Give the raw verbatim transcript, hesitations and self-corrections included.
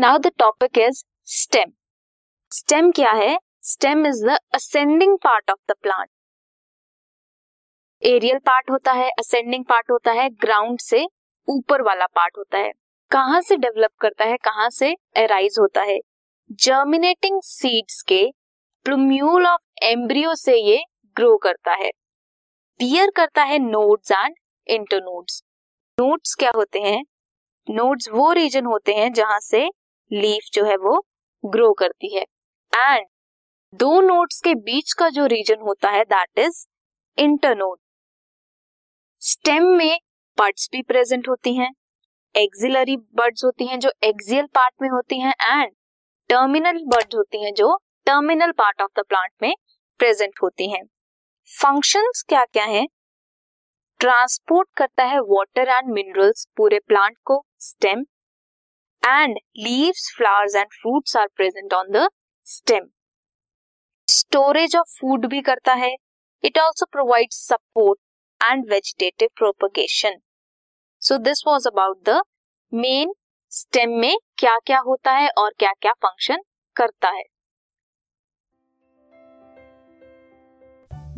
Now the topic is stem. Stem क्या है? Stem is the ascending part of the plant. Aerial part होता है, ascending part होता है, ग्राउंड से ऊपर वाला पार्ट होता है। कहां से डेवलप करता है, कहां से एराइज होता है? जर्मिनेटिंग सीड्स के प्लूम्यूल ऑफ एम्ब्रियो से ये ग्रो करता है। पियर करता है नोड्स एंड इंटरनोड्स। नोड्स क्या होते हैं? नोड्स वो रीजन होते हैं जहां से लीफ जो है वो ग्रो करती है। एंड दो नोड्स के बीच का जो रीजन होता है दैट इज इंटरनोड। स्टेम में बड्स भी प्रेजेंट होती हैं, एक्सिलरी बड्स होती हैं जो एक्सियल पार्ट में होती हैं, एंड टर्मिनल बड्स होती हैं जो terminal part of the plant में प्रेजेंट होती हैं। फंक्शंस क्या क्या हैं? ट्रांसपोर्ट करता है वाटर एंड मिनरल्स पूरे प्लांट को, stem, and leaves, flowers and fruits are present on the stem. Storage of food भी करता है। It also provides support and vegetative propagation. So this was about the main stem में क्या क्या होता है और क्या क्या function करता है।